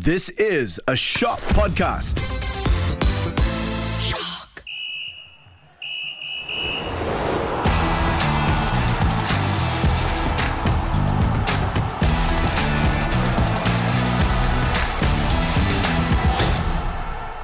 This is a Shock podcast. Shock.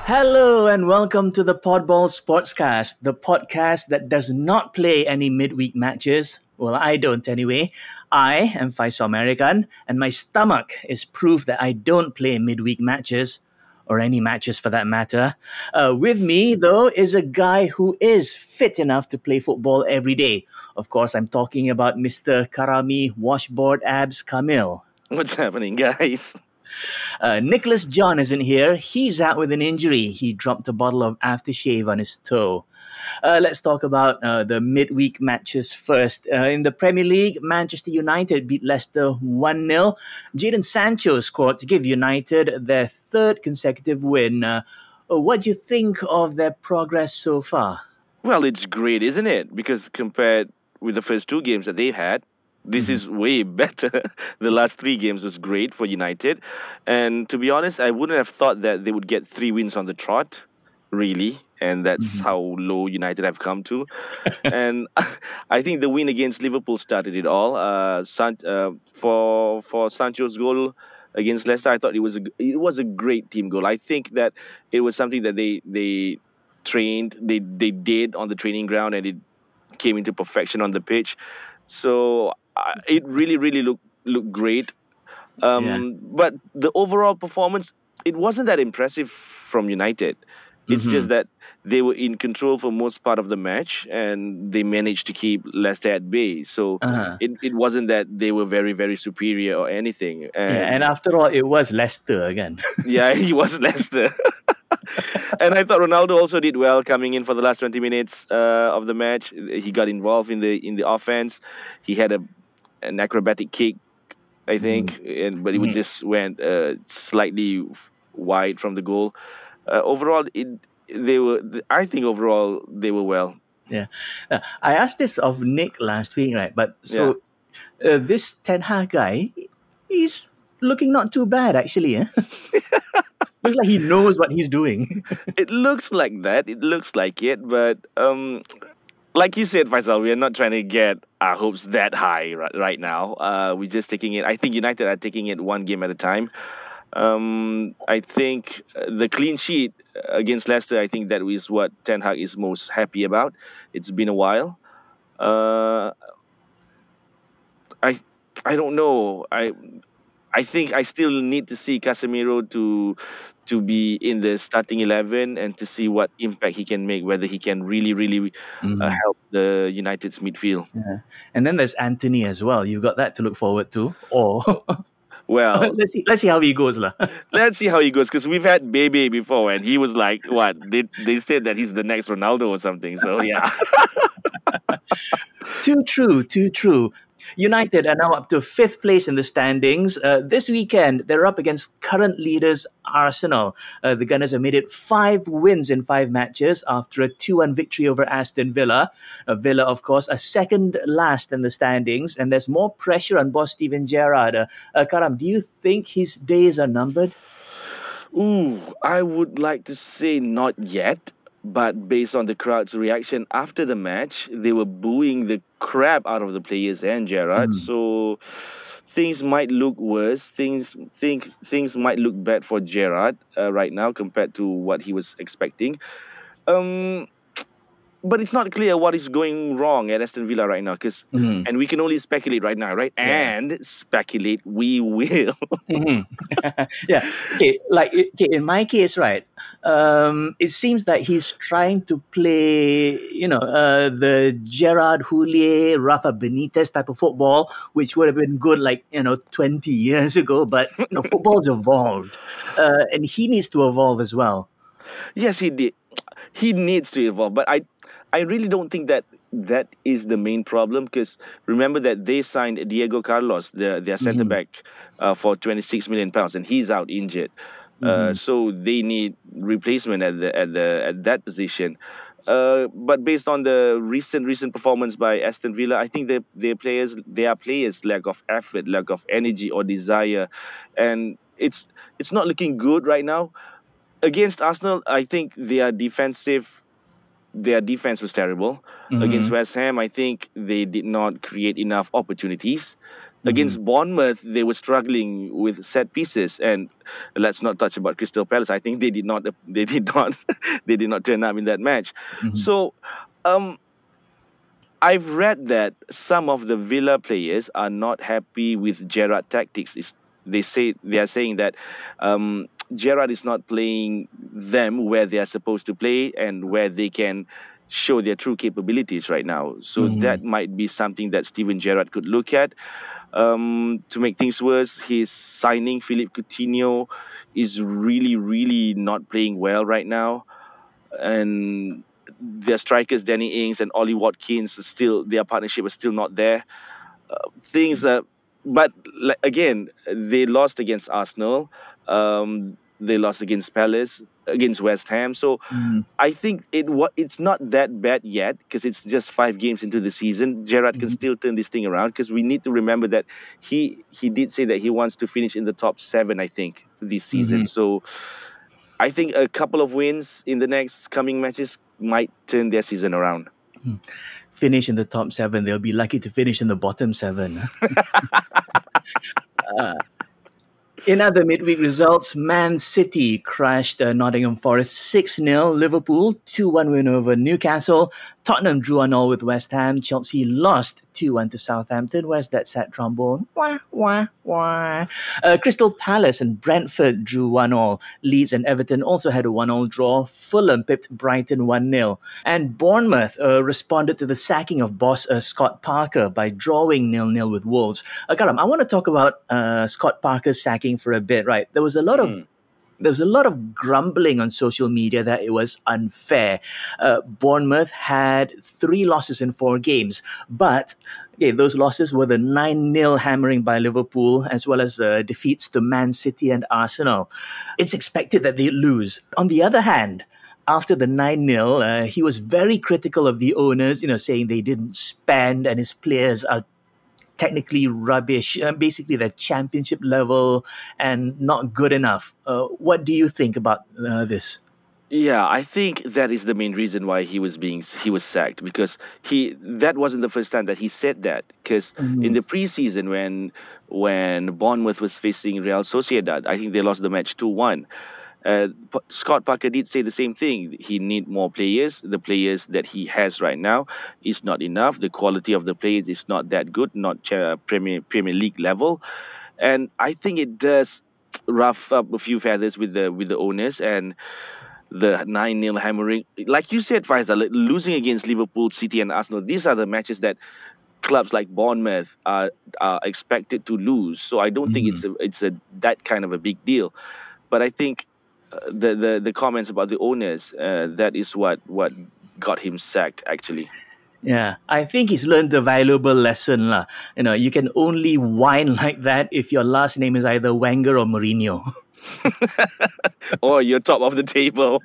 Hello and welcome to the Podball Sportscast, the podcast that does not play any midweek matches. Well, I don't anyway. I am Faisal Marican, and my stomach is proof that I don't play midweek matches, or any matches for that matter. With me, though, is a guy who is fit enough to play football every day. Of course, I'm talking about Mr. Karimi Washboard Abs Camille. What's happening, guys? Nicholas John isn't here. He's out with an injury. He dropped a bottle of aftershave on his toe. Let's talk about the midweek matches first. In the Premier League, Manchester United beat Leicester 1-0. Jadon Sancho scored to give United their third consecutive win. What do you think of their progress so far? Well, it's great, isn't it? Because compared with the first two games that they've had, this is way better. The last three games was great for United. And to be honest, I wouldn't have thought that they would get three wins on the trot, really. And that's how low United have come to. And I think the win against Liverpool started it all. For Sancho's goal against Leicester, I thought it was a great team goal. I think that it was something that they trained, they did on the training ground, and it came into perfection on the pitch. So it really, really looked great. But the overall performance, it wasn't that impressive from United. It's just that they were in control for most part of the match, and they managed to keep Leicester at bay. So it wasn't that they were very, very superior or anything. And after all, it was Leicester again. Yeah, he was Leicester. And I thought Ronaldo also did well coming in for the last 20 minutes of the match. He got involved in the offense. He had an acrobatic kick, I think, but it just went slightly wide from the goal. Overall, they were well. Yeah. I asked this of Nick last week, right? But so this Ten Hag guy, he's looking not too bad, actually. Eh? Looks like he knows what he's doing. It looks like that. It looks like it. But like you said, Faisal, we are not trying to get our hopes that high right now. We're just taking it. I think United are taking it one game at a time. I think the clean sheet against Leicester, I think that is what Ten Hag is most happy about. It's been a while. I don't know. I think I still need to see Casemiro to be in the starting 11 and to see what impact he can make, whether he can really, really help the United's midfield. Yeah. And then there's Anthony as well. You've got that to look forward to. Or... Well, let's see how he goes. Let's see how he goes, because we've had Bebe before and he was like, what? They said that he's the next Ronaldo or something. So, yeah. Too true. United are now up to 5th place in the standings. This weekend, they're up against current leaders Arsenal. The Gunners have made it 5 wins in 5 matches after a 2-1 victory over Aston Villa. Villa, of course, are second last in the standings, and there's more pressure on boss Steven Gerrard. Karam, do you think his days are numbered? Ooh, I would like to say not yet. But based on the crowd's reaction after the match, they were booing the crap out of the players and Gerrard. So things might look worse. Things might look bad for Gerrard right now compared to what he was expecting. But it's not clear what is going wrong at Aston Villa right now, and we can only speculate right now, right? Yeah. And speculate we will. Yeah. Okay. In my case, right? It seems that he's trying to play, the Gerard Houllier, Rafa Benitez type of football, which would have been good, 20 years ago. But football's evolved, and he needs to evolve as well. Yes, he did. He needs to evolve, but I really don't think that is the main problem, because remember that they signed Diego Carlos, their centre-back, for £26 million, and he's out injured. So they need replacement at that position. But based on the recent performance by Aston Villa, I think their players lack of effort, lack of energy or desire, and it's not looking good right now. Against Arsenal, I think their defense was terrible. Mm-hmm. Against West Ham, I think they did not create enough opportunities. Mm-hmm. Against Bournemouth, they were struggling with set pieces, and let's not touch about Crystal Palace. I think they did not turn up in that match. Mm-hmm. So, I've read that some of the Villa players are not happy with Gerrard tactics. They are saying that Gerrard is not playing them where they are supposed to play and where they can show their true capabilities right now. So that might be something that Steven Gerrard could look at. To make things worse, his signing Philippe Coutinho is really, really not playing well right now. And their strikers, Danny Ings and Ollie Watkins, their partnership is still not there. But again, they lost against Arsenal. They lost against Palace, against West Ham. So I think it's not that bad yet, because it's just 5 games into the season. Gerrard can still turn this thing around, because we need to remember that he did say that he wants to finish in the top 7, I think, this season. So I think a couple of wins in the next coming matches might turn their season around. Finish in the top 7. They'll be lucky to finish in the bottom 7. In other midweek results, Man City crashed Nottingham Forest 6-0, Liverpool 2-1 win over Newcastle, Tottenham drew 1-1 with West Ham, Chelsea lost 2-1 to Southampton. Where's that sad trombone? Wah, wah, wah. Crystal Palace and Brentford drew 1-1. Leeds and Everton also had a 1-1 draw. Fulham pipped Brighton 1-0. And Bournemouth responded to the sacking of boss Scott Parker by drawing 0-0 with Wolves. Karim, I want to talk about Scott Parker's sacking for a bit, right? There was a lot of grumbling on social media that it was unfair. Bournemouth had 3 losses in 4 games, but those losses were the 9-0 hammering by Liverpool, as well as defeats to Man City and Arsenal. It's expected that they lose. On the other hand, after the 9-0, he was very critical of the owners, saying they didn't spend and his players are technically rubbish, basically the championship level and not good enough. What do you think about this? Yeah, I think that is the main reason why he was sacked, because that wasn't the first time that he said that, because in the preseason when Bournemouth was facing Real Sociedad, I think they lost the match 2-1. Scott Parker did say the same thing. He need more players. The players that he has right now is not enough. The quality of the players is not that good, not Premier League level. And I think it does rough up a few feathers with the owners, and the 9-0 hammering. Like you said, Faisal, losing against Liverpool, City and Arsenal, these are the matches that clubs like Bournemouth are expected to lose. So I don't think it's that kind of a big deal. But I think the comments about the owners, that is what got him sacked, actually. Yeah, I think he's learned a valuable lesson. You can only whine like that if your last name is either Wenger or Mourinho. Or you're top of the table.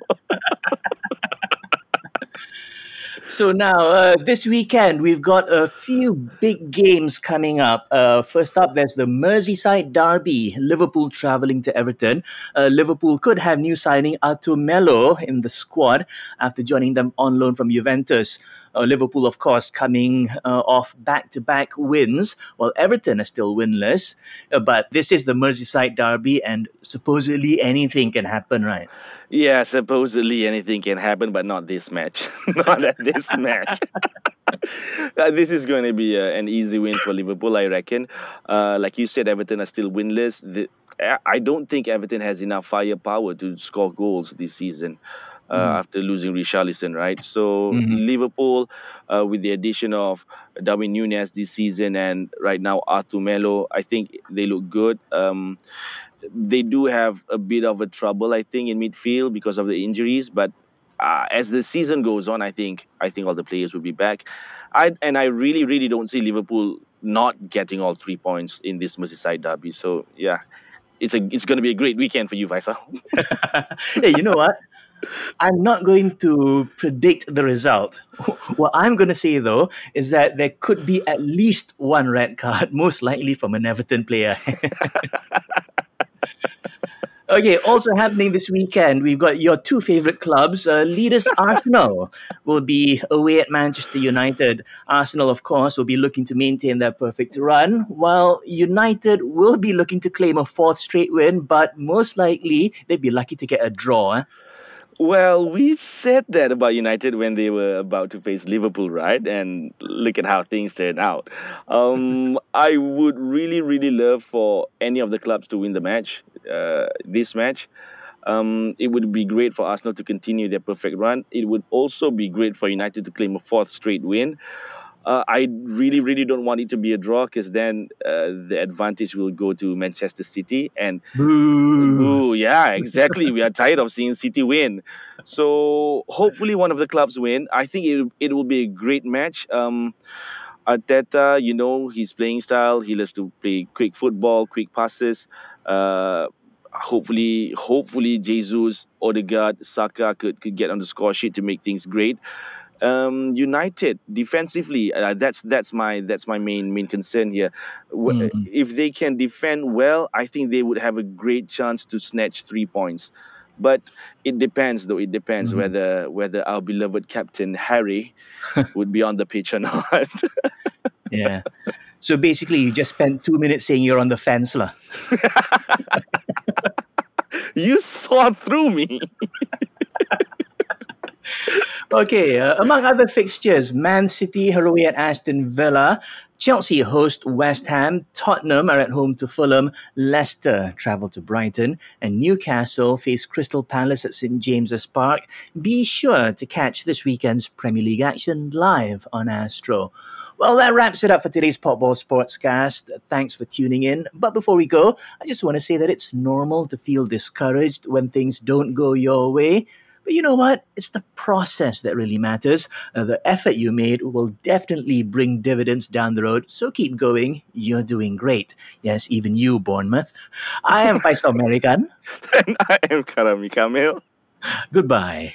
So now, this weekend, we've got a few big games coming up. First up, there's the Merseyside derby, Liverpool travelling to Everton. Liverpool could have new signing Arthur Melo in the squad after joining them on loan from Juventus. Liverpool, of course, coming off back-to-back wins, while Everton are still winless. But this is the Merseyside derby, and supposedly anything can happen, right? Yeah, supposedly anything can happen, but not this match. Not at this match. This is going to be an easy win for Liverpool, I reckon. Like you said, Everton are still winless. I don't think Everton has enough firepower to score goals this season. After losing Richarlison, right? So Liverpool, with the addition of Darwin Núñez this season and right now Arthur Melo, I think they look good. They do have a bit of a trouble, I think, in midfield because of the injuries. But as the season goes on, I think all the players will be back. I really, really don't see Liverpool not getting all 3 points in this Merseyside derby. So, yeah, it's going to be a great weekend for you, Faisal. Hey, you know what? I'm not going to predict the result. What I'm going to say, though, is that there could be at least 1 red card, most likely from an Everton player. Okay, also happening this weekend, we've got your two favourite clubs. Leaders Arsenal will be away at Manchester United. Arsenal, of course, will be looking to maintain their perfect run, while United will be looking to claim a fourth straight win, but most likely they'd be lucky to get a draw. Well, we said that about United when they were about to face Liverpool, right? And look at how things turned out. I would really, really love for any of the clubs to win the match, this match. It would be great for Arsenal to continue their perfect run. It would also be great for United to claim a fourth straight win. I really, really don't want it to be a draw, because then the advantage will go to Manchester City. And ooh, yeah, exactly. We are tired of seeing City win. So hopefully one of the clubs win. I think it will be a great match. Arteta, you know, his playing style. He loves to play quick football, quick passes. Hopefully Jesus, Odegaard, Saka could get on the score sheet to make things great. United defensively, that's my main concern here. If they can defend well, I think they would have a great chance to snatch 3 points. But it depends, though. It depends whether our beloved captain Harry would be on the pitch or not. Yeah. So basically, you just spent 2 minutes saying you're on the fence, lah. You saw through me. Okay, among other fixtures, Man City are away at Aston Villa, Chelsea host West Ham, Tottenham are at home to Fulham, Leicester travel to Brighton, and Newcastle face Crystal Palace at St James's Park. Be sure to catch this weekend's Premier League action live on Astro. Well, that wraps it up for today's Podball Sportscast. Thanks for tuning in. But before we go, I just want to say that it's normal to feel discouraged when things don't go your way. But you know what? It's the process that really matters. The effort you made will definitely bring dividends down the road. So keep going. You're doing great. Yes, even you, Bournemouth. I am Faisal Marican. And I am Karim Kamel. Goodbye.